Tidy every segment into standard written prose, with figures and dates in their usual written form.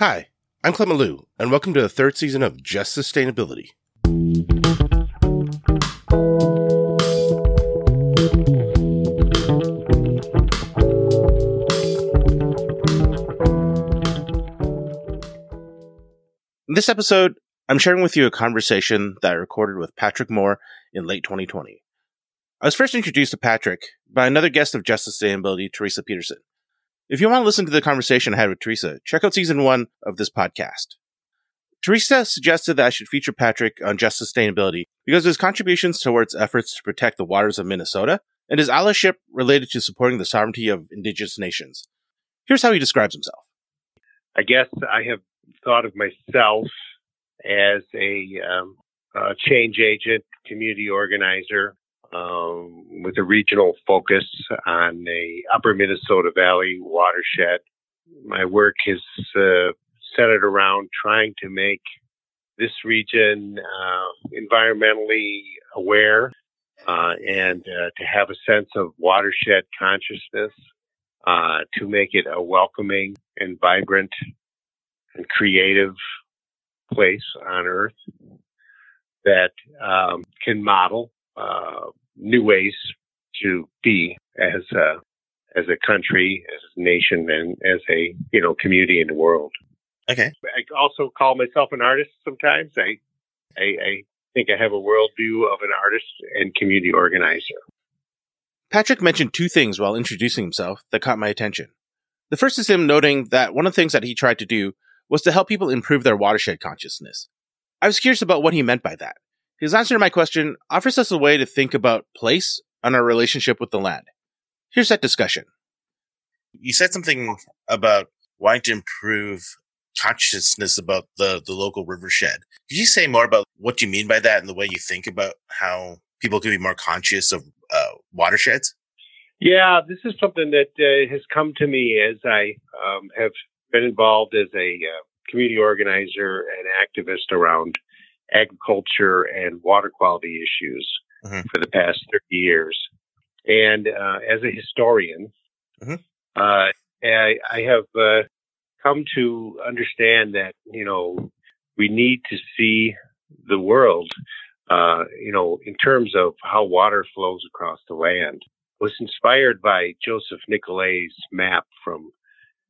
Hi, I'm Clem Alou, and welcome to the third season of Just Sustainability. In this episode, I'm sharing with you a conversation that I recorded with Patrick Moore in late 2020. I was first introduced to Patrick by another guest of Just Sustainability, Teresa Peterson. If you want to listen to the conversation I had with Teresa, check out Season 1 of this podcast. Teresa suggested that I should feature Patrick on Just Sustainability because of his contributions towards efforts to protect the waters of Minnesota and his allyship related to supporting the sovereignty of indigenous nations. Here's how he describes himself. I guess I have thought of myself as a change agent, community organizer, with a regional focus on the upper Minnesota Valley watershed. My work is centered around trying to make this region environmentally aware and to have a sense of watershed consciousness, to make it a welcoming and vibrant and creative place on Earth that can model new ways to be as a country, as a nation, and as a community in the world. Okay. I also call myself an artist sometimes. I think I have a worldview of an artist and community organizer. Patrick mentioned two things while introducing himself that caught my attention. The first is him noting that one of the things that he tried to do was to help people improve their watershed consciousness. I was curious about what he meant by that. His answer to my question offers us a way to think about place and our relationship with the land. Here's that discussion. You said something about wanting to improve consciousness about the local rivershed. Could you say more about what you mean by that and the way you think about how people can be more conscious of watersheds? Yeah, this is something that has come to me as I have been involved as a community organizer and activist around agriculture and water quality issues for the past 30 years. And as a historian, I have come to understand that, we need to see the world, in terms of how water flows across the land. I was inspired by Joseph Nicolet's map from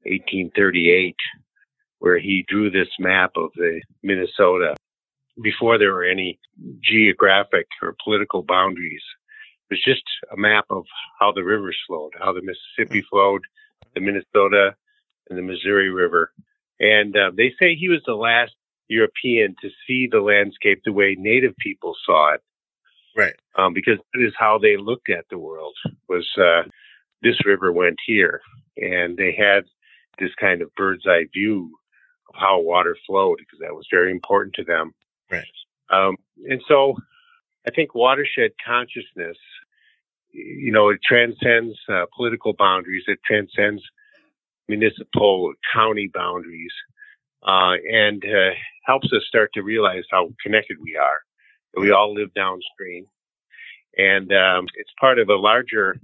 1838, where he drew this map of the Minnesota before there were any geographic or political boundaries. It was just a map of how the rivers flowed, how the Mississippi flowed, the Minnesota, and the Missouri River. And they say he was the last European to see the landscape the way Native people saw it. Right. Because that is how they looked at the world, was this river went here. And they had this kind of bird's eye view of how water flowed, because that was very important to them. Right. And so I think watershed consciousness, it transcends political boundaries. It transcends municipal, county boundaries, and helps us start to realize how connected we are. We all live downstream. And it's part of a larger,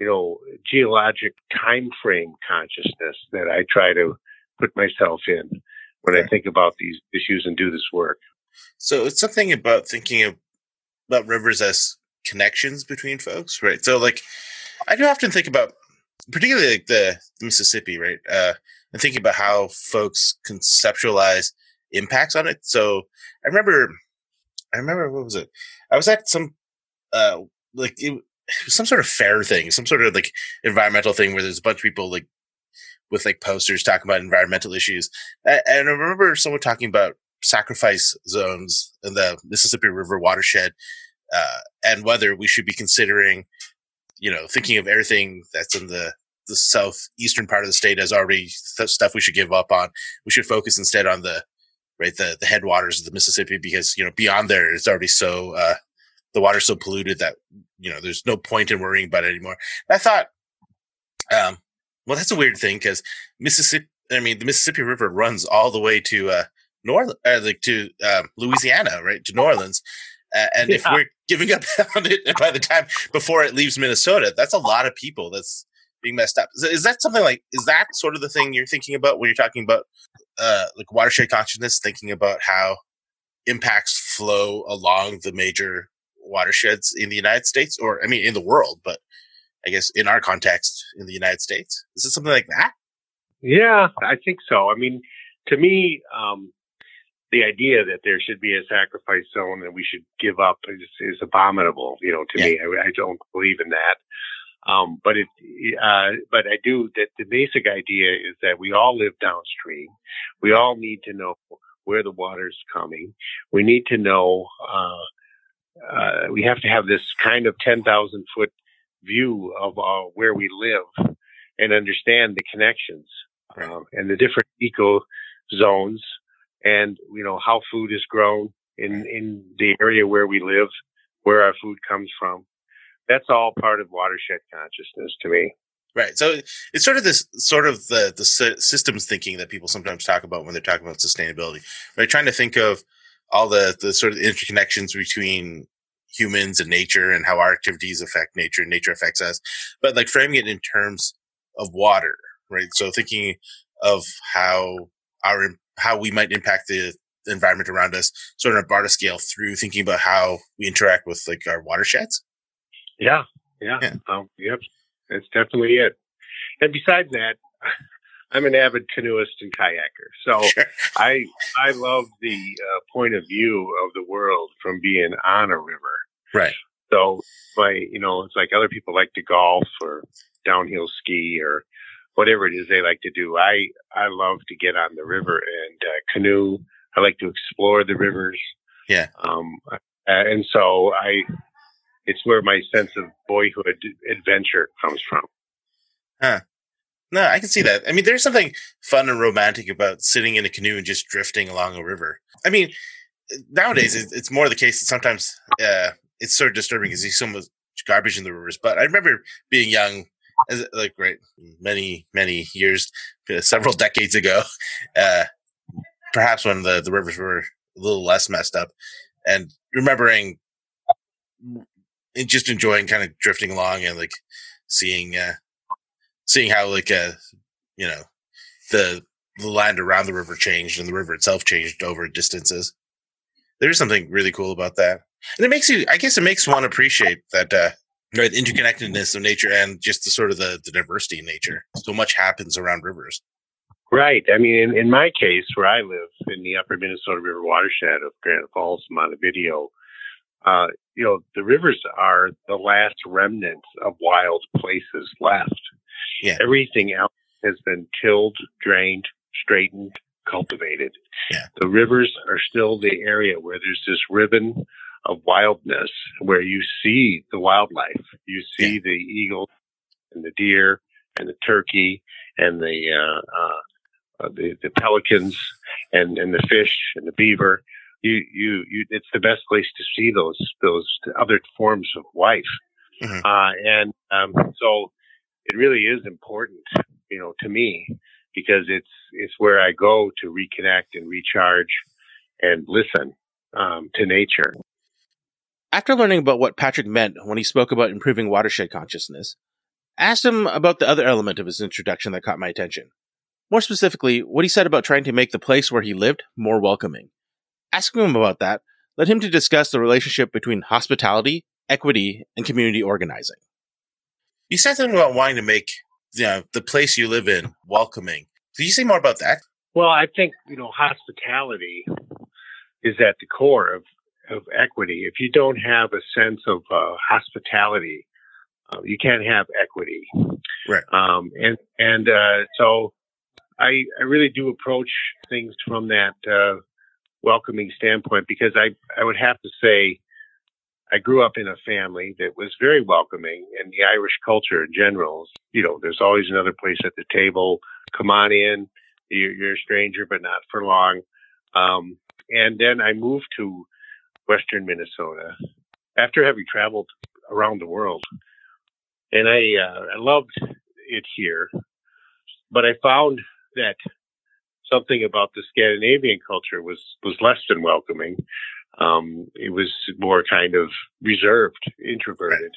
geologic time frame consciousness that I try to put myself in when I think about these issues and do this work. So it's something about thinking about rivers as connections between folks, right? So, I do often think about, particularly the Mississippi, right? And thinking about how folks conceptualize impacts on it. So I remember, what was it? I was at some, it was some sort of fair thing, some sort of environmental thing where there's a bunch of people with posters talking about environmental issues. And I remember someone talking about sacrifice zones in the Mississippi River watershed, and whether we should be considering, thinking of everything that's in the southeastern part of the state as already stuff we should give up on. We should focus instead on the headwaters of the Mississippi, because beyond there it's already so the water's so polluted that there's no point in worrying about it anymore. And I thought, well, that's a weird thing, because the Mississippi River runs all the way to Louisiana, right, to New Orleans, and if we're giving up on it by the time before it leaves Minnesota, that's a lot of people that's being messed up. Is that sort of the thing you're thinking about when you're talking about like watershed consciousness, thinking about how impacts flow along the major watersheds in the United States, or I mean, in the world, but I guess in our context in the United States. Is it something like that? Yeah, I think so. I mean, to me, the idea that there should be a sacrifice zone and we should give up is abominable. You know, to me, I don't believe in that. But I do. That the basic idea is that we all live downstream. We all need to know where the water's coming. We need to know. We have to have this kind of 10,000-foot view of where we live and understand the connections and the different eco zones, and you know how food is grown in the area where we live, where our food comes from. That's all part of watershed consciousness to me. Right. So it's sort of this sort of the systems thinking that people sometimes talk about when they're talking about sustainability. Right. Trying to think of all the sort of interconnections between humans and nature and how our activities affect nature and nature affects us, but like framing it in terms of water, right? So thinking of how we might impact the environment around us sort of on a broader scale through thinking about how we interact with like our watersheds. Yeah. Yep. That's definitely it. And besides that, I'm an avid canoeist and kayaker, so sure. I love the point of view of the world from being on a river. Right. So, it's like other people like to golf or downhill ski or whatever it is they like to do. I love to get on the river and canoe. I like to explore the rivers. Yeah. And so it's where my sense of boyhood adventure comes from. Huh. No, I can see that. I mean, there's something fun and romantic about sitting in a canoe and just drifting along a river. I mean, nowadays it's more the case that sometimes it's sort of disturbing because you see so much garbage in the rivers. But I remember being young, many, many years, several decades ago, perhaps when the rivers were a little less messed up, and remembering and just enjoying kind of drifting along and like seeing how, like, the land around the river changed and the river itself changed over distances. There's something really cool about that. And it makes you, I guess it makes one appreciate that the interconnectedness of nature and just the sort of the diversity in nature. So much happens around rivers. Right. I mean, in my case, where I live in the upper Minnesota River watershed of Granite Falls, Montevideo, the rivers are the last remnants of wild places left. Yeah. Everything else has been tilled, drained, straightened, cultivated. Yeah. The rivers are still the area where there's this ribbon of wildness where you see the wildlife. You see the eagle and the deer and the turkey and the pelicans and the fish and the beaver. You it's the best place to see those other forms of life. Mm-hmm. So it really is important, to me, because it's where I go to reconnect and recharge and listen to nature. After learning about what Patrick meant when he spoke about improving watershed consciousness, I asked him about the other element of his introduction that caught my attention. More specifically, what he said about trying to make the place where he lived more welcoming. Asking him about that led him to discuss the relationship between hospitality, equity, and community organizing. You said something about wanting to make the place you live in welcoming. Can you say more about that? Well, I think, hospitality is at the core of equity. If you don't have a sense of hospitality, you can't have equity. Right. So I really do approach things from that welcoming standpoint, because I would have to say, I grew up in a family that was very welcoming, and the Irish culture in general, there's always another place at the table. Come on in. You're a stranger, but not for long. And then I moved to Western Minnesota after having traveled around the world. And I loved it here, but I found that something about the Scandinavian culture was less than welcoming. It was more kind of reserved, introverted.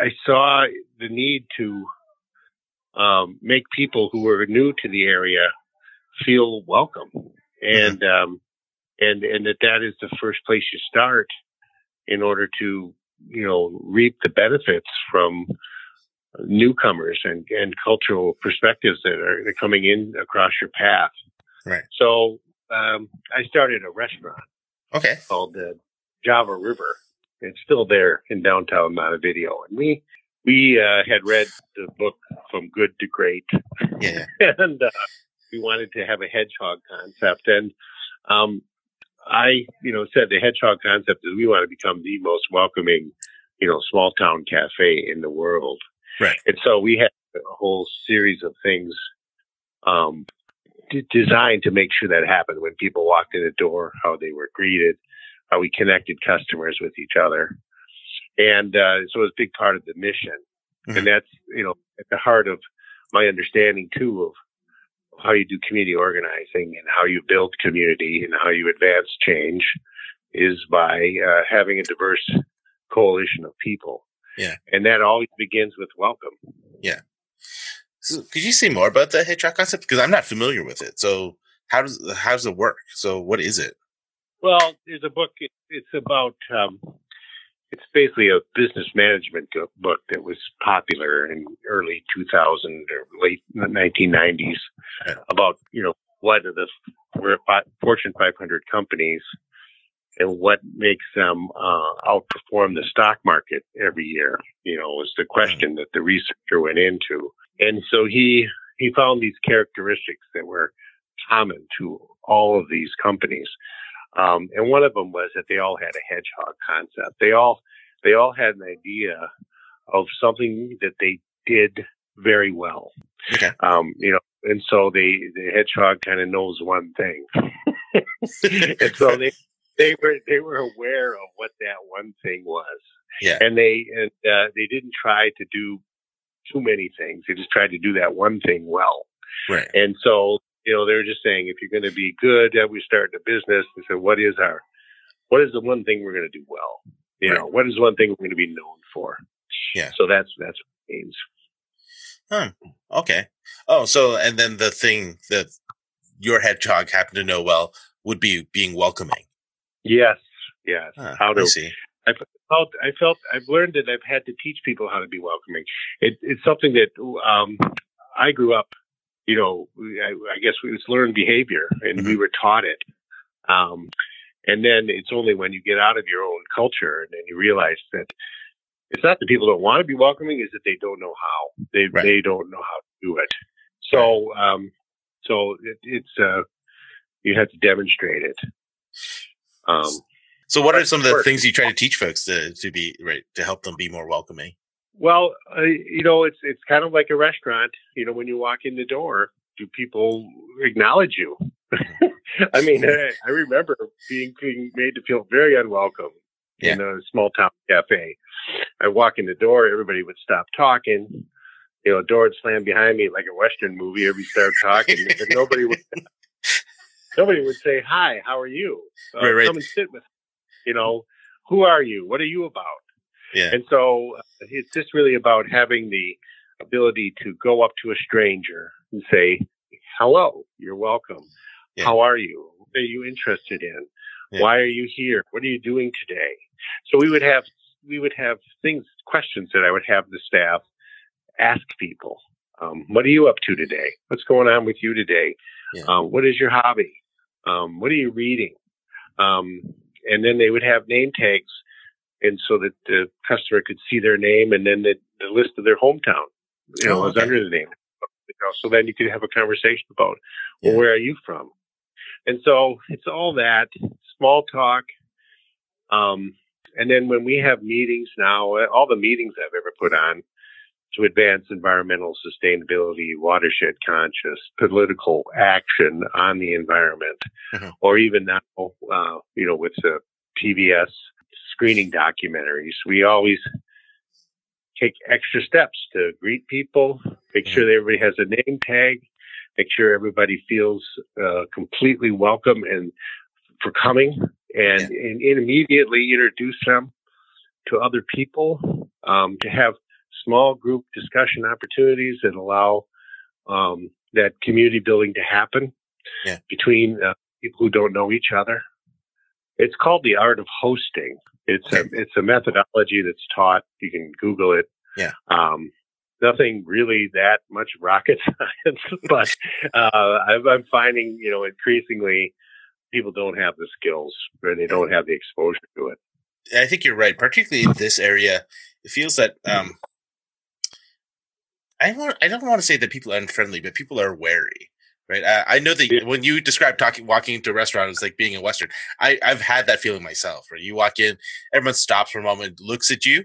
I saw the need to make people who are new to the area feel welcome. And that is the first place you start in order to, you know, reap the benefits from newcomers and cultural perspectives that are coming in across your path. Right. So I started a restaurant called the Java River. It's still there in downtown Montevideo. And we had read the book From Good to Great. Yeah. And we wanted to have a hedgehog concept. And I, you know, said the hedgehog concept is we want to become the most welcoming, you know, small town cafe in the world. Right. And so we had a whole series of things designed to make sure that happened. When people walked in the door, how they were greeted, how we connected customers with each other. And so it was a big part of the mission. Mm-hmm. And that's, you know, at the heart of my understanding, too, of how you do community organizing and how you build community and how you advance change is by having a diverse coalition of people. Yeah. And that always begins with welcome. Yeah. So could you say more about the hedgehog concept? Because I'm not familiar with it. So how does it work? So what is it? Well, there's a book. It's about, it's basically a business management book that was popular in early 2000 or late 1990s about, you know, what are the Fortune 500 companies and what makes them outperform the stock market every year, you know, was the question that the researcher went into. And so he found these characteristics that were common to all of these companies. And one of them was that they all had a hedgehog concept. They all had an idea of something that they did very well. Okay. You know, and so the hedgehog kind of knows one thing. And so they were aware of what that one thing was. Yeah. And they didn't try to do too many things. They just tried to do that one thing well. Right. And so, you know, they were just saying, if you're going to be good, we start a business. They said, what is the one thing we're going to do well? You right. know, what is one thing we're going to be known for? Yeah. So that's what it means. Huh. Okay. Oh, so, and then the thing that your hedgehog happened to know well would be being welcoming. Yes. Yes. Huh, how to see. I've learned that I've had to teach people how to be welcoming. It's something that I grew up. You know, I guess it's learned behavior, and mm-hmm. we were taught it. And then it's only when you get out of your own culture and then you realize that it's not that people don't want to be welcoming, it's that they don't know how. They don't know how to do it. So it's you have to demonstrate it. So what are some of the things you try to teach folks to be right to help them be more welcoming? Well, you know, it's kind of like a restaurant. You know, when you walk in the door, do people acknowledge you? I mean, I remember being made to feel very unwelcome in a small town cafe. I walk in the door, everybody would stop talking. You know, a door would slam behind me like a Western movie. Everybody started talking, and nobody would say, "Hi, how are you? Right. Come and sit with me." You know, who are you? What are you about? Yeah. And so it's just really about having the ability to go up to a stranger and say, hello, you're welcome. Yeah. How are you? What are you interested in? Yeah. Why are you here? What are you doing today? So we would have things, questions that I would have the staff ask people. What are you up to today? What's going on with you today? Yeah. What is your hobby? What are you reading? And then they would have name tags. And so that the customer could see their name and then the list of their hometown, you know, was under the name. You know, so then you could have a conversation about, well, where are you from? And so it's all that small talk. And then when we have meetings now, all the meetings I've ever put on to advance environmental sustainability, watershed conscious, political action on the environment, or even now, you know, with the PBS screening documentaries, we always take extra steps to greet people, make sure that everybody has a name tag, make sure everybody feels completely welcome and for coming, and immediately introduce them to other people, to have small group discussion opportunities that allow that community building to happen between people who don't know each other. It's called the art of hosting. It's a methodology that's taught. You can Google it. Yeah. Nothing really that much rocket science, but I'm finding, increasingly people don't have the skills or they don't have the exposure to it. I think you're right. Particularly in this area, it feels that I don't want to say that people are unfriendly, but people are wary, right? I know that when you describe walking into a restaurant, it's like being a Western. I've had that feeling myself, right? You walk in, everyone stops for a moment, looks at you,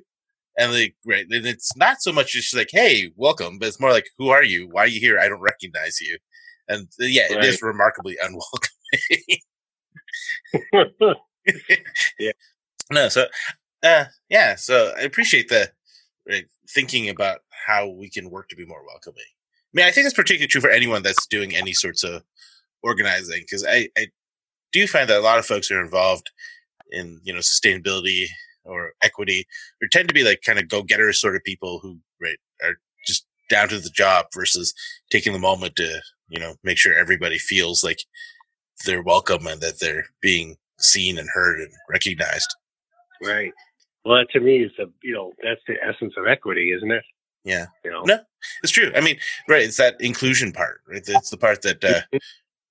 and and it's not so much just like, hey, welcome, but it's more like, who are you? Why are you here? I don't recognize you. And It is remarkably unwelcoming. Yeah. No, so, so I appreciate the thinking about how we can work to be more welcoming. I mean, I think that's particularly true for anyone that's doing any sorts of organizing, because I do find that a lot of folks who are involved in, sustainability or equity or tend to be kind of go-getter sort of people who are just down to the job versus taking the moment to, make sure everybody feels like they're welcome and that they're being seen and heard and recognized. Right. Well, that to me is that's the essence of equity, isn't it? Yeah. No, it's true. I mean, it's that inclusion part, right? It's the part that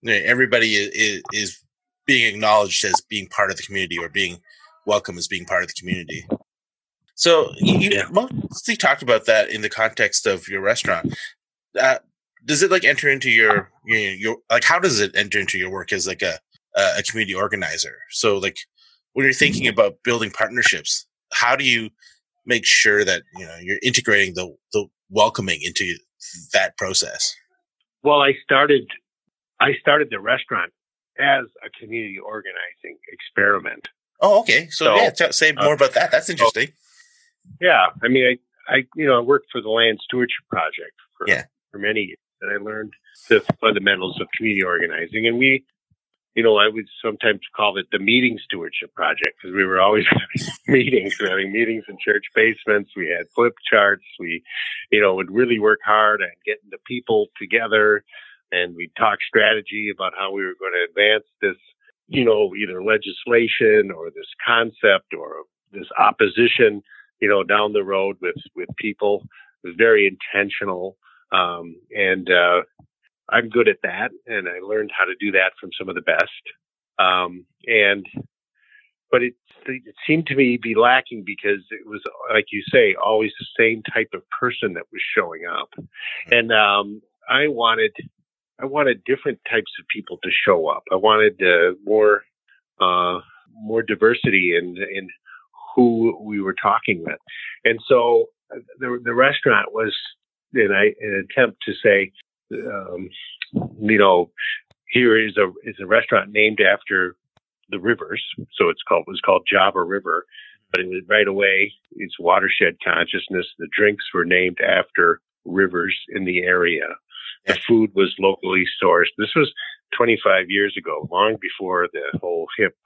everybody is being acknowledged as being part of the community or being welcome as being part of the community. So you mostly talked about that in the context of your restaurant. Does it enter into your how does it enter into your work as a community organizer? So when you're thinking about building partnerships, how do you make sure that you're integrating the welcoming into that process? Well, I started the restaurant as a community organizing experiment. Oh, okay. So say more about that. That's interesting. Yeah, I mean, I worked for the Land Stewardship Project for many years, and I learned the fundamentals of community organizing, and we. I would sometimes call it the meeting stewardship project because we were always having meetings. We were having meetings in church basements. We had flip charts. We, would really work hard at getting the people together, and we'd talk strategy about how we were going to advance this, either legislation or this concept or this opposition, down the road with people. It was very intentional. I'm good at that, and I learned how to do that from some of the best. But it seemed to me be lacking because it was, like you say, always the same type of person that was showing up. And I wanted different types of people to show up. I wanted more diversity in who we were talking with. And so the restaurant was, an attempt to say, here is a restaurant named after the rivers, so it was called Java River, but it was right away it's watershed consciousness. The drinks were named after rivers in the area. The food was locally sourced. This was 25 years ago, long before the whole hip,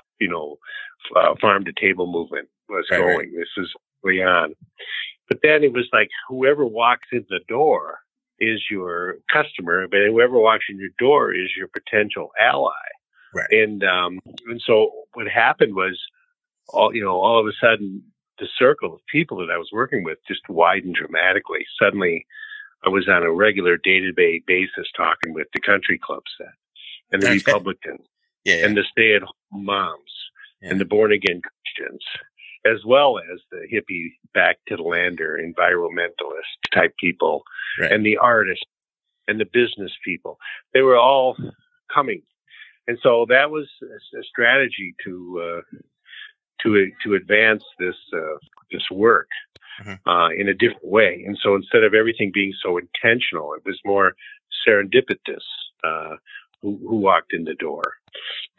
farm to table movement was going. Right. This is early on, but then it was whoever walks in the door is your customer, but whoever walks in your door is your potential ally. Right. And so what happened was, all of a sudden, the circle of people that I was working with just widened dramatically. Suddenly, I was on a regular day-to-day basis talking with the country club set and the Republicans and the stay-at-home moms and the born-again Christians, as well as the hippie back to the lander environmentalist type people and the artists and the business people. They were all coming. And so that was a strategy to advance this work in a different way. And so instead of everything being so intentional, it was more serendipitous, who walked in the door.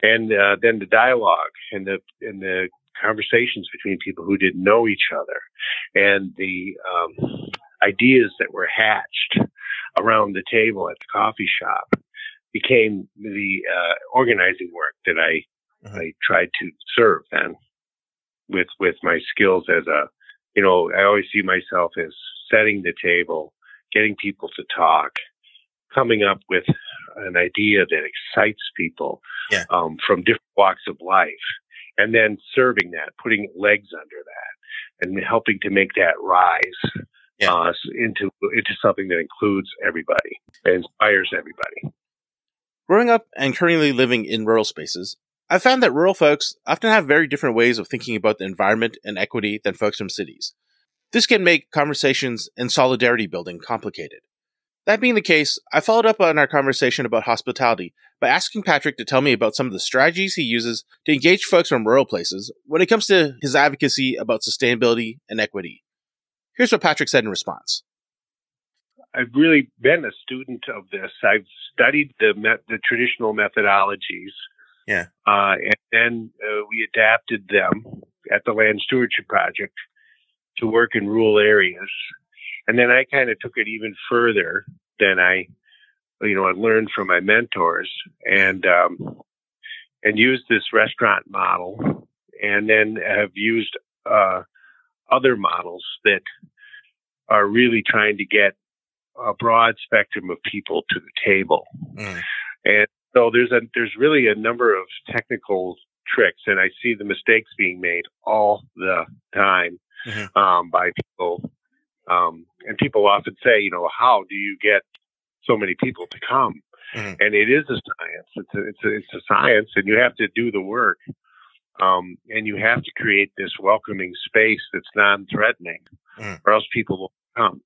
And then the dialogue and the conversations between people who didn't know each other, and the ideas that were hatched around the table at the coffee shop became the organizing work that I tried to serve then with my skills as I always see myself as setting the table, getting people to talk, coming up with an idea that excites people from different walks of life, and then serving that, putting legs under that, and helping to make that rise into something that includes everybody, that inspires everybody. Growing up and currently living in rural spaces, I've found that rural folks often have very different ways of thinking about the environment and equity than folks from cities. This can make conversations and solidarity building complicated. That being the case, I followed up on our conversation about hospitality by asking Patrick to tell me about some of the strategies he uses to engage folks from rural places when it comes to his advocacy about sustainability and equity. Here's what Patrick said in response. I've really been a student of this. I've studied the traditional methodologies, and then we adapted them at the Land Stewardship Project to work in rural areas. And then I kind of took it even further than I learned from my mentors and used this restaurant model, and then have used other models that are really trying to get a broad spectrum of people to the table. Mm. And so there's really a number of technical tricks, and I see the mistakes being made all the time by people. And people often say, how do you get so many people to come? Mm. And it is a science. It's a science, and you have to do the work. And you have to create this welcoming space that's non-threatening, or else people will come.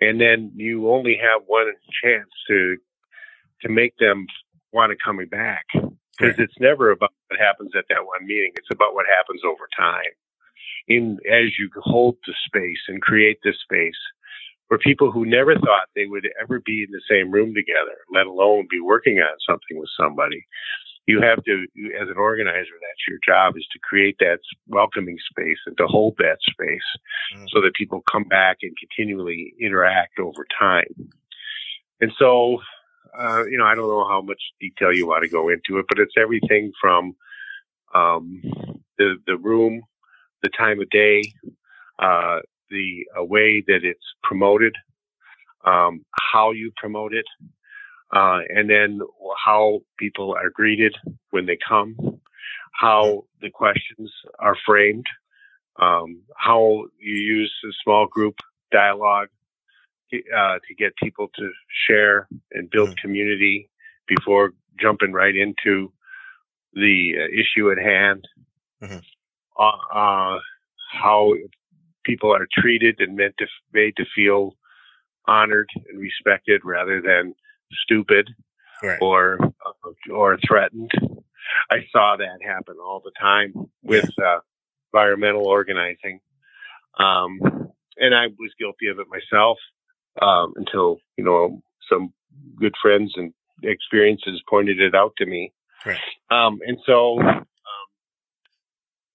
And then you only have one chance to make them want to come back, because it's never about what happens at that one meeting. It's about what happens over time. As you hold the space and create the space for people who never thought they would ever be in the same room together, let alone be working on something with somebody, you have to, as an organizer, that's your job, is to create that welcoming space and to hold that space so that people come back and continually interact over time. And so, I don't know how much detail you want to go into it, but it's everything from the room, the time of day, the way that it's promoted, how you promote it, and then how people are greeted when they come, how the questions are framed, how you use the small group dialogue to get people to share and build community before jumping right into the issue at hand. Mm-hmm. How people are treated and made to feel honored and respected rather than stupid or threatened. I saw that happen all the time with environmental organizing, and I was guilty of it myself until some good friends and experiences pointed it out to me. Right. And so.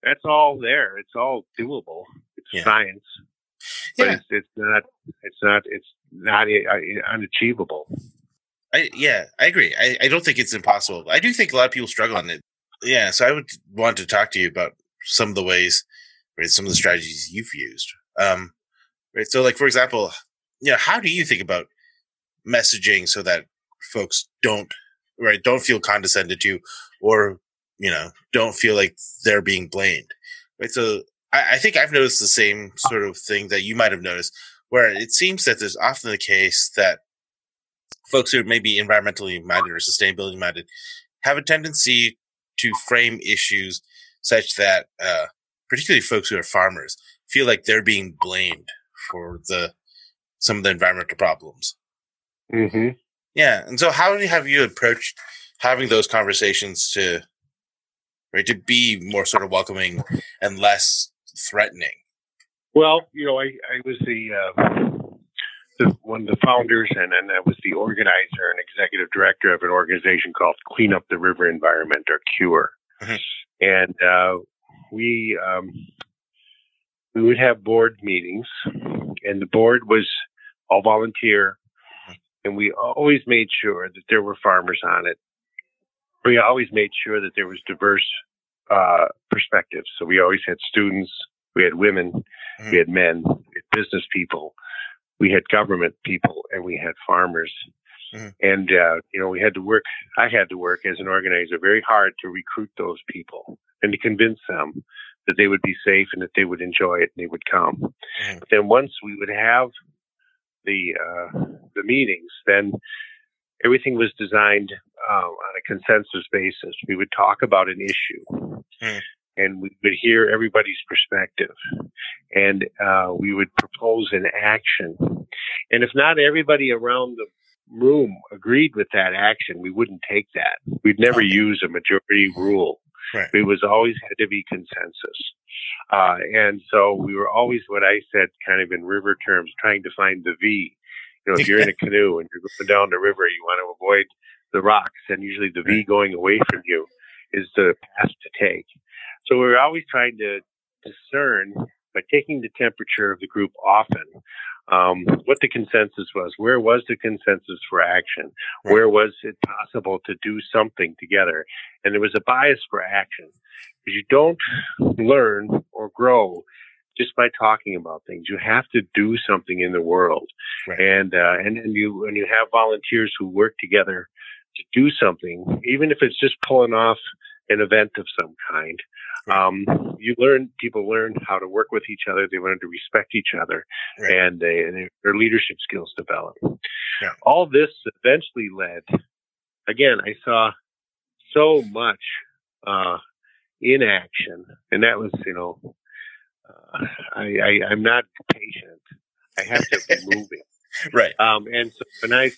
That's all there. It's all doable. It's science, but it's not unachievable. I agree. I don't think it's impossible. I do think a lot of people struggle on it. Yeah, so I would want to talk to you about some of the ways, some of the strategies you've used. So like for example, how do you think about messaging so that folks don't feel condescended to, or don't feel like they're being blamed. Right? So I think I've noticed the same sort of thing that you might have noticed, where it seems that there's often the case that folks who are maybe environmentally minded or sustainability minded have a tendency to frame issues such that particularly folks who are farmers feel like they're being blamed for some of the environmental problems. Mm-hmm. Yeah. And so how have you approached having those conversations to be more sort of welcoming and less threatening? Well, I was one of the founders, and I was the organizer and executive director of an organization called Clean Up the River Environment, or CURE. Mm-hmm. And we would have board meetings, and the board was all volunteer, and we always made sure that there were farmers on it. We always made sure that there was diverse perspectives. So we always had students, we had women, we had men, we business people, we had government people, and we had farmers. Mm-hmm. And, we had to work. I had to work as an organizer very hard to recruit those people and to convince them that they would be safe and that they would enjoy it and they would come. Mm-hmm. But then once we would have the meetings, then everything was designed on a consensus basis. We would talk about an issue, mm-hmm. and we would hear everybody's perspective, and we would propose an action. And if not everybody around the room agreed with that action, we wouldn't take that. We'd never use a majority rule. Right. It was always had to be consensus. And so we were always, what I said, kind of in river terms, trying to find the V. If you're in a canoe and you're going down the river, you want to avoid the rocks, and usually the V going away from you is the path to take. So we were always trying to discern by taking the temperature of the group often, what the consensus was. Where was the consensus for action? Where was it possible to do something together? And there was a bias for action, because you don't learn or grow just by talking about things. You have to do something in the world. Right. And you have volunteers who work together to do something, even if it's just pulling off an event of some kind. People learn how to work with each other. They learn to respect each other, right. and their leadership skills develop. Yeah. All this eventually led, again, I saw so much inaction, and that was, I'm not patient. I have to be moving. Right. And so when I'd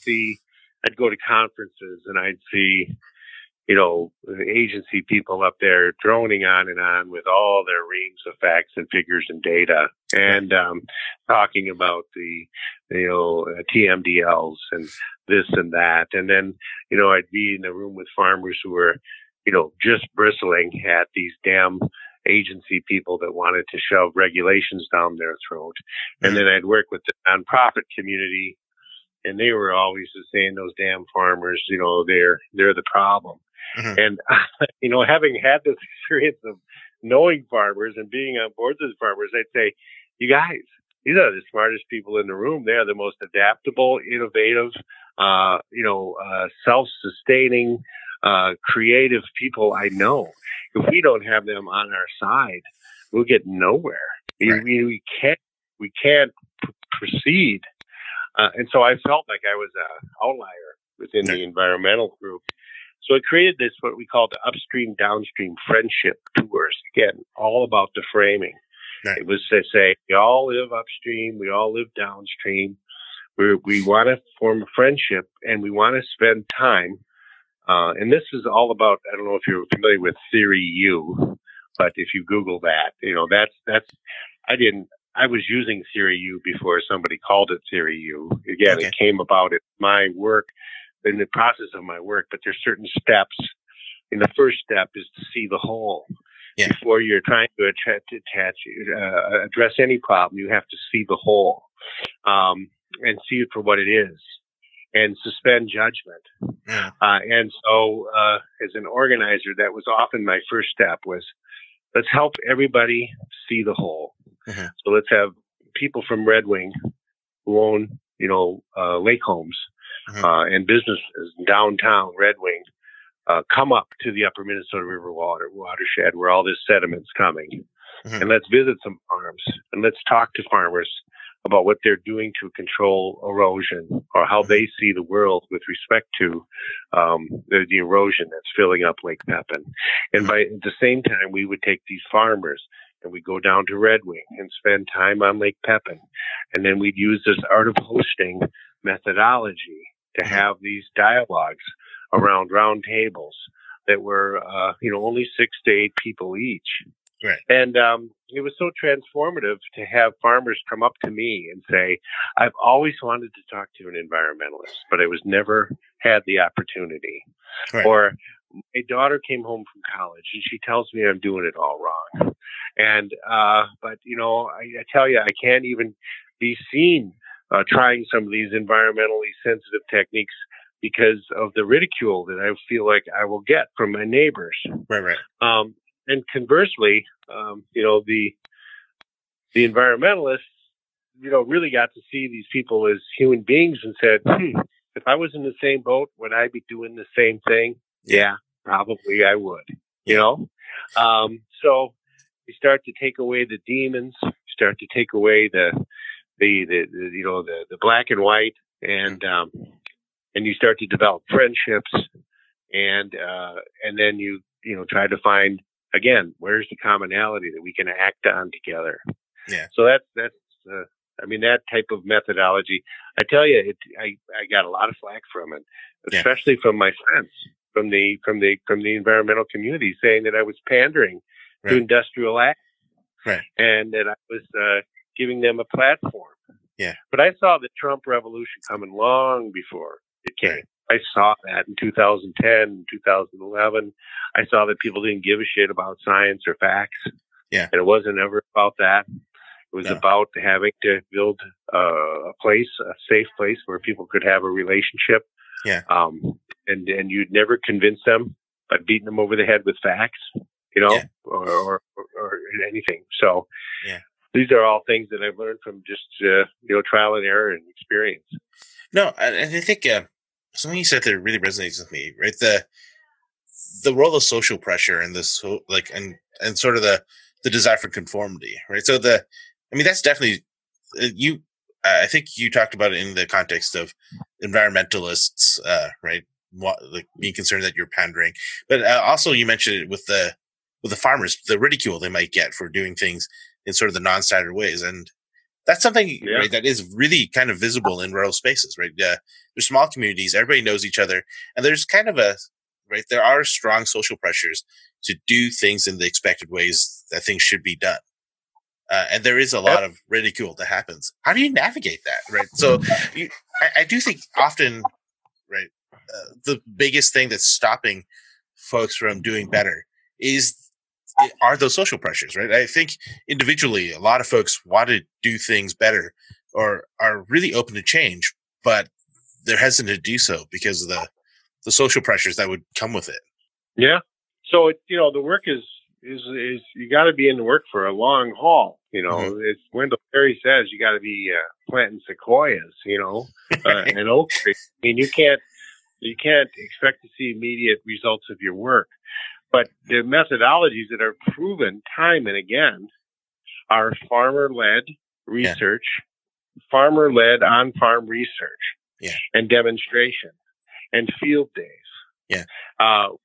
go to conferences and I'd see, agency people up there droning on and on with all their reams of facts and figures and data, and talking about the, TMDLs and this and that. And then, I'd be in a room with farmers who were, just bristling at these damn agency people that wanted to shove regulations down their throat. And then I'd work with the nonprofit community, and they were always just saying those damn farmers, they're the problem. Mm-hmm. And, having had this experience of knowing farmers and being on boards with farmers, I'd say, you guys, these are the smartest people in the room. They're the most adaptable, innovative, self-sustaining, creative people I know. If we don't have them on our side, we'll get nowhere. Right. We can't proceed. And so I felt like I was an outlier within the environmental group. So it created this, what we call the upstream, downstream friendship tours. Again, all about the framing. Nice. It was to say, we all live upstream. We all live downstream. We want to form a friendship, and we want to spend time. And this is all about, I don't know if you're familiar with Theory U, but if you Google that, I was using Theory U before somebody called it Theory U. Again, It came about in my work, in the process of my work, but there's certain steps. And the first step is to see the whole. Yeah. Before you're trying to address any problem, you have to see the whole and see it for what it is and suspend judgment. Yeah. And so as an organizer, that was often my first step was, let's help everybody see the whole. Uh-huh. So let's have people from Red Wing who own, lake homes and businesses downtown Red Wing come up to the upper Minnesota River watershed where all this sediment's coming. Uh-huh. And let's visit some farms and let's talk to farmers about what they're doing to control erosion or how they see the world with respect to the erosion that's filling up Lake Pepin. And by at the same time, we would take these farmers and we go down to Red Wing and spend time on Lake Pepin. And then we'd use this art of hosting methodology to have these dialogues around round tables that were, only 6 to 8 people each. Right. And it was so transformative to have farmers come up to me and say, I've always wanted to talk to an environmentalist, but I was never had the opportunity. Right. Or my daughter came home from college and she tells me I'm doing it all wrong. And, I tell you, I can't even be seen trying some of these environmentally sensitive techniques because of the ridicule that I feel like I will get from my neighbors. Right. And conversely, the environmentalists really got to see these people as human beings and said, if I was in the same boat, would I be doing the same thing? Yeah, probably I would, So you start to take away the demons, start to take away the black and white, and you start to develop friendships, and then you try to find, again, where's the commonality that we can act on together? Yeah. So that's that type of methodology. I tell you, I got a lot of flack from it, especially from my friends from the environmental community, saying that I was pandering to industrial act, and that I was giving them a platform. Yeah. But I saw the Trump revolution coming long before it came. I saw that in 2010, 2011. I saw that people didn't give a shit about science or facts. Yeah. And it wasn't ever about that. It was about having to build a place, a safe place where people could have a relationship. Yeah. And you'd never convince them by beating them over the head with facts, or anything. So these are all things that I've learned from just, trial and error and experience. No, I think something you said that really resonates with me, right? The role of social pressure and this, and sort of the desire for conformity, right? So that's definitely you. I think you talked about it in the context of environmentalists, right? Like being concerned that you're pandering, but also you mentioned it with the farmers, the ridicule they might get for doing things in sort of the non-standard ways, and that's something right, that is really kind of visible in rural spaces, right? There's small communities, everybody knows each other, and there's kind of there are strong social pressures to do things in the expected ways that things should be done. And there is a lot of ridicule that happens. How do you navigate that, right? So I do think often, right, the biggest thing that's stopping folks from doing better are those social pressures, right? I think individually, a lot of folks want to do things better or are really open to change, but they're hesitant to do so because of the social pressures that would come with it. Yeah. So, the work is you got to be in the work for a long haul. It's Wendell Berry says you got to be planting sequoias, and oak trees. I mean, you can't expect to see immediate results of your work. But the methodologies that are proven time and again are farmer-led research, farmer-led on-farm research, and demonstration, and field days,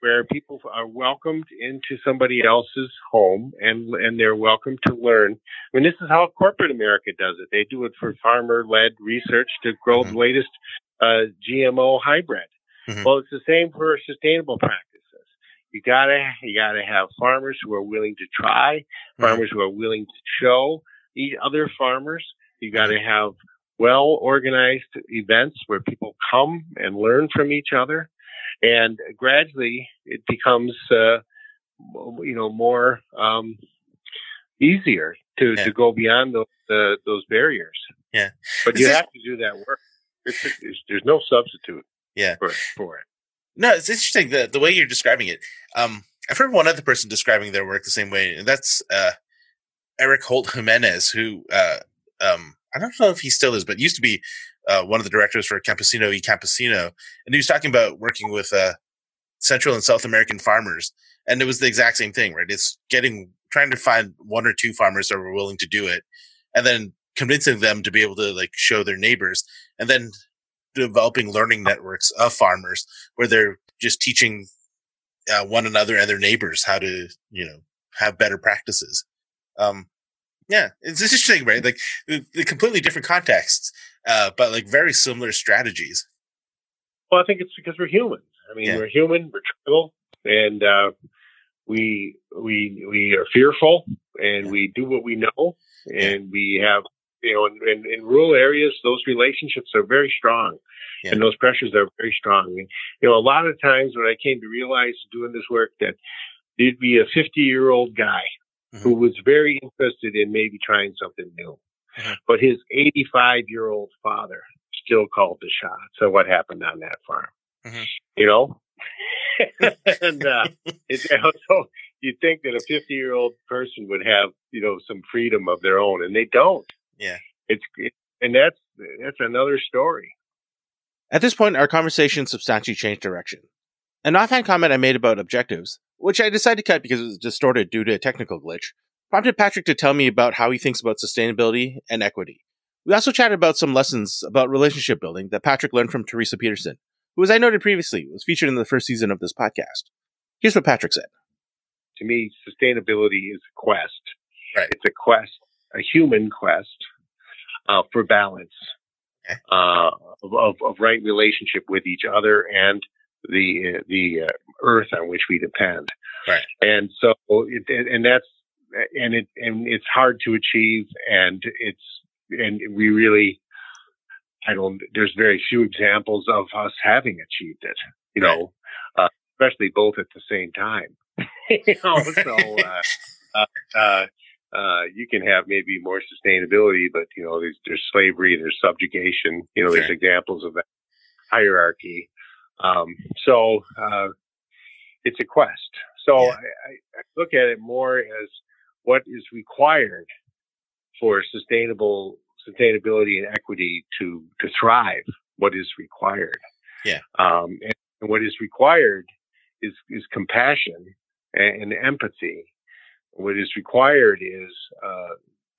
where people are welcomed into somebody else's home and they're welcome to learn. I mean, this is how corporate America does it. They do it for farmer-led research to grow the latest GMO hybrid. Mm-hmm. Well, it's the same for sustainable practices. You gotta have farmers who are willing to try, farmers who are willing to show other farmers. You gotta have well-organized events where people come and learn from each other, and gradually it becomes, more easier to go beyond those barriers. Yeah, but you have to do that work. There's no substitute. Yeah. for it. No, it's interesting the way you're describing it. I've heard one other person describing their work the same way, and that's Eric Holt Jimenez, who I don't know if he still is, but used to be one of the directors for Campesino y Campesino, and he was talking about working with Central and South American farmers, and it was the exact same thing, right? It's trying to find one or two farmers that were willing to do it, and then convincing them to be able to show their neighbors, and then developing learning networks of farmers where they're just teaching one another and their neighbors how to, have better practices. It's interesting, right? Like the completely different contexts, but very similar strategies. Well, I think it's because we're human. I mean, we're human, we're tribal, and we are fearful, and we do what we know, and we have. In rural areas, those relationships are very strong, and those pressures are very strong. And, a lot of times when I came to realize doing this work that there'd be a 50-year-old guy who was very interested in maybe trying something new, but his 85-year-old father still called the shots. So what happened on that farm, and so you'd think that a 50-year-old person would have some freedom of their own, and they don't. Yeah. And that's another story. At this point, our conversation substantially changed direction. An offhand comment I made about objectives, which I decided to cut because it was distorted due to a technical glitch, prompted Patrick to tell me about how he thinks about sustainability and equity. We also chatted about some lessons about relationship building that Patrick learned from Teresa Peterson, who, as I noted previously, was featured in the first season of this podcast. Here's what Patrick said. To me, sustainability is a quest. Right. It's a quest, a human quest for balance, of right relationship with each other and the earth on which we depend. Right. And so, it's hard to achieve, and we really, there's very few examples of us having achieved it, right. know, especially both at the same time. You can have maybe more sustainability, but, there's slavery, there's subjugation, sure. There's examples of that hierarchy. So it's a quest. So yeah. I look at it more as what is required for sustainability and equity to thrive, what is required. Yeah. And what is required is compassion and empathy. What is required is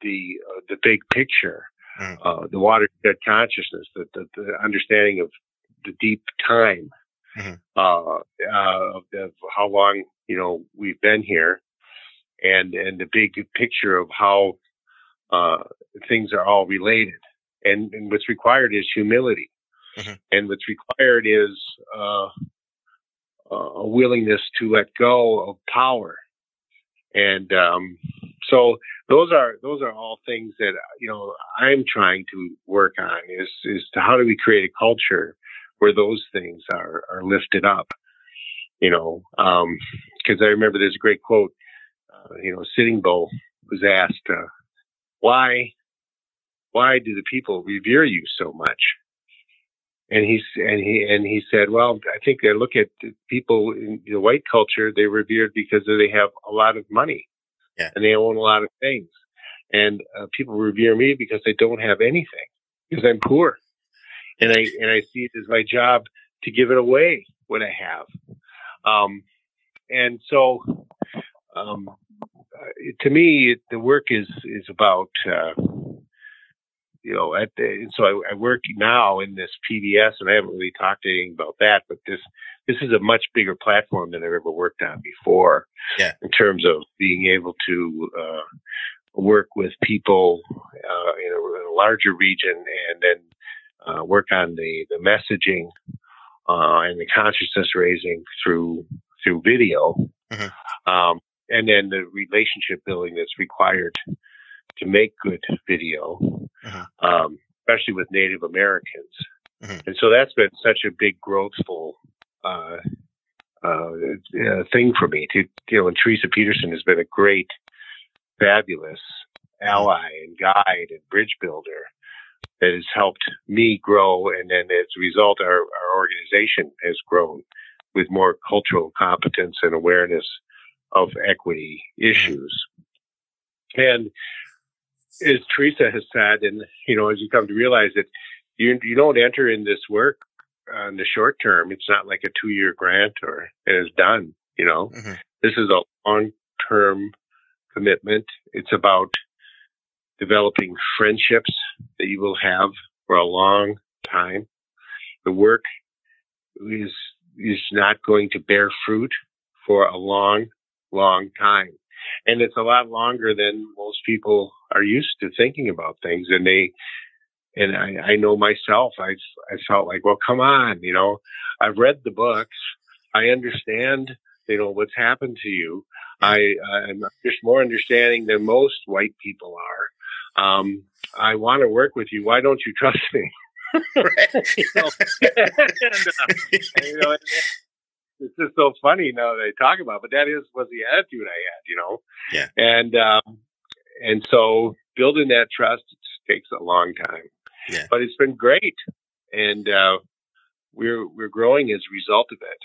the big picture, the watershed consciousness, the understanding of the deep time, of how long we've been here, and the big picture of how things are all related. And what's required is humility, and what's required is a willingness to let go of power. And so those are all things that I'm trying to work on is to how do we create a culture where those things are lifted up, because I remember there's a great quote, Sitting Bull was asked, why do the people revere you so much? And he said, well, I think I look at people in the white culture, they're revered because they have a lot of money, and they own a lot of things. And people revere me because they don't have anything, because I'm poor. And I see it as my job to give it away what I have. To me, the work is about... I work now in this PBS, and I haven't really talked to anything about that, but this is a much bigger platform than I've ever worked on before, in terms of being able to work with people in a larger region, and then work on the messaging and the consciousness raising through video, and then the relationship building that's required to make good video, especially with Native Americans. And so that's been such a big growthful thing for me. And Teresa Peterson has been a great, fabulous ally and guide and bridge builder that has helped me grow. And then as a result, our organization has grown with more cultural competence and awareness of equity issues. And as Teresa has said, and as you come to realize that you don't enter in this work on the short term. It's not like a 2-year grant and it's done. This is a long-term commitment. It's about developing friendships that you will have for a long time. The work is not going to bear fruit for a long, long time. And it's a lot longer than most people are used to thinking about things. And I know myself, I felt like, well, come on, I've read the books. I understand, what's happened to you. I'm just more understanding than most white people are. I want to work with you. Why don't you trust me? It's just so funny now that I talk about it, but that was the attitude I had, Yeah. And so building that trust takes a long time. Yeah. But it's been great, and we're growing as a result of it.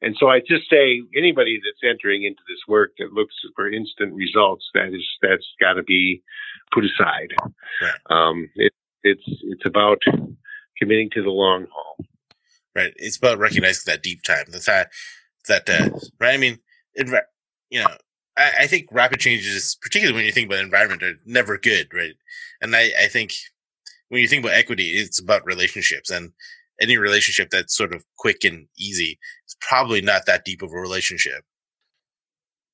And so I just say anybody that's entering into this work that looks for instant results, that's got to be put aside. It's about committing to the long haul. Right. It's about recognizing that deep time. Right. I mean, I think rapid changes, particularly when you think about environment, are never good. Right. And I think when you think about equity, it's about relationships, and any relationship that's sort of quick and easy is probably not that deep of a relationship.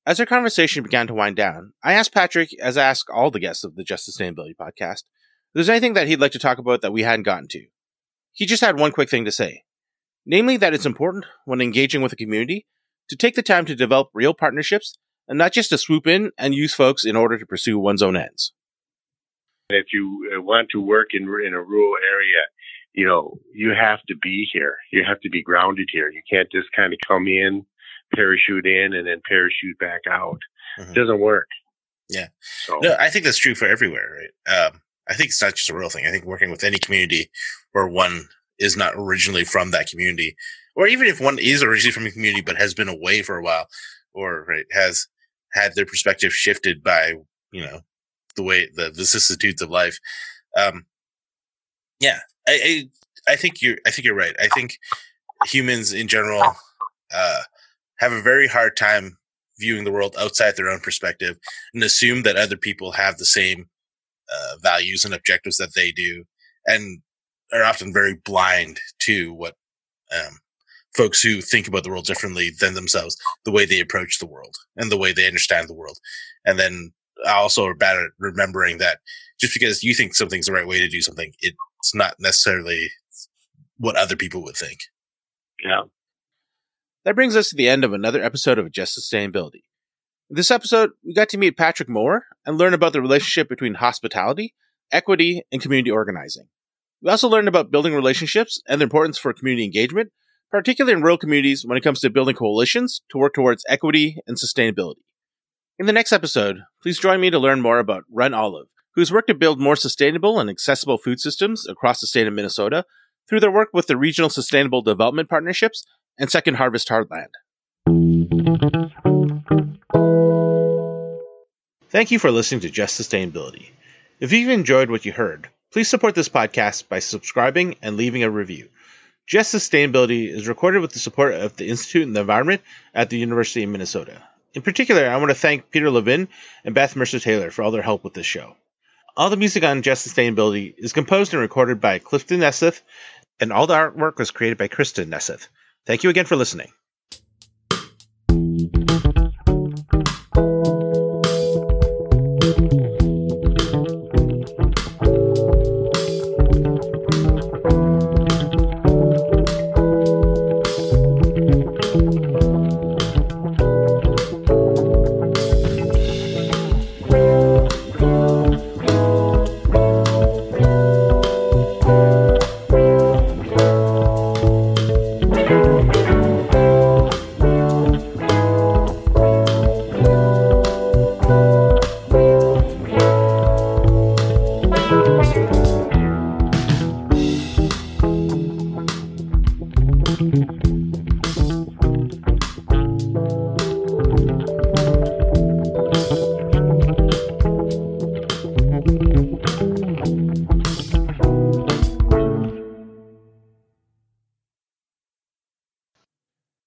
As our conversation began to wind down, I asked Patrick, as I ask all the guests of the Just Sustainability podcast, if there's anything that he'd like to talk about that we hadn't gotten to. He just had one quick thing to say, namely that it's important when engaging with a community to take the time to develop real partnerships and not just to swoop in and use folks in order to pursue one's own ends. If you want to work in a rural area, you know, you have to be here. You have to be grounded here. You can't just kind of come in, parachute in, and then parachute back out. Mm-hmm. It doesn't work. Yeah. So. No, I think that's true for everywhere, right? I think it's not just a rural thing. I think working with any community where one is not originally from that community, or even if one is originally from a community but has been away for a while, or has had their perspective shifted by, the way the vicissitudes of life. I think you're right. I think humans in general have a very hard time viewing the world outside their own perspective and assume that other people have the same values and objectives that they do, and are often very blind to what folks who think about the world differently than themselves, the way they approach the world and the way they understand the world. And then also are bad at remembering that just because you think something's the right way to do something, it's not necessarily what other people would think. Yeah. That brings us to the end of another episode of Just Sustainability. In this episode, we got to meet Patrick Moore and learn about the relationship between hospitality, equity, and community organizing. We also learned about building relationships and the importance for community engagement, particularly in rural communities when it comes to building coalitions to work towards equity and sustainability. In the next episode, please join me to learn more about Ren Olive, who's worked to build more sustainable and accessible food systems across the state of Minnesota through their work with the Regional Sustainable Development Partnerships and Second Harvest Heartland. Thank you for listening to Just Sustainability. If you've enjoyed what you heard, please support this podcast by subscribing and leaving a review. Just Sustainability is recorded with the support of the Institute and the Environment at the University of Minnesota. In particular, I want to thank Peter Levin and Beth Mercer-Taylor for all their help with this show. All the music on Just Sustainability is composed and recorded by Clifton Nesseth, and all the artwork was created by Kristen Nesseth. Thank you again for listening.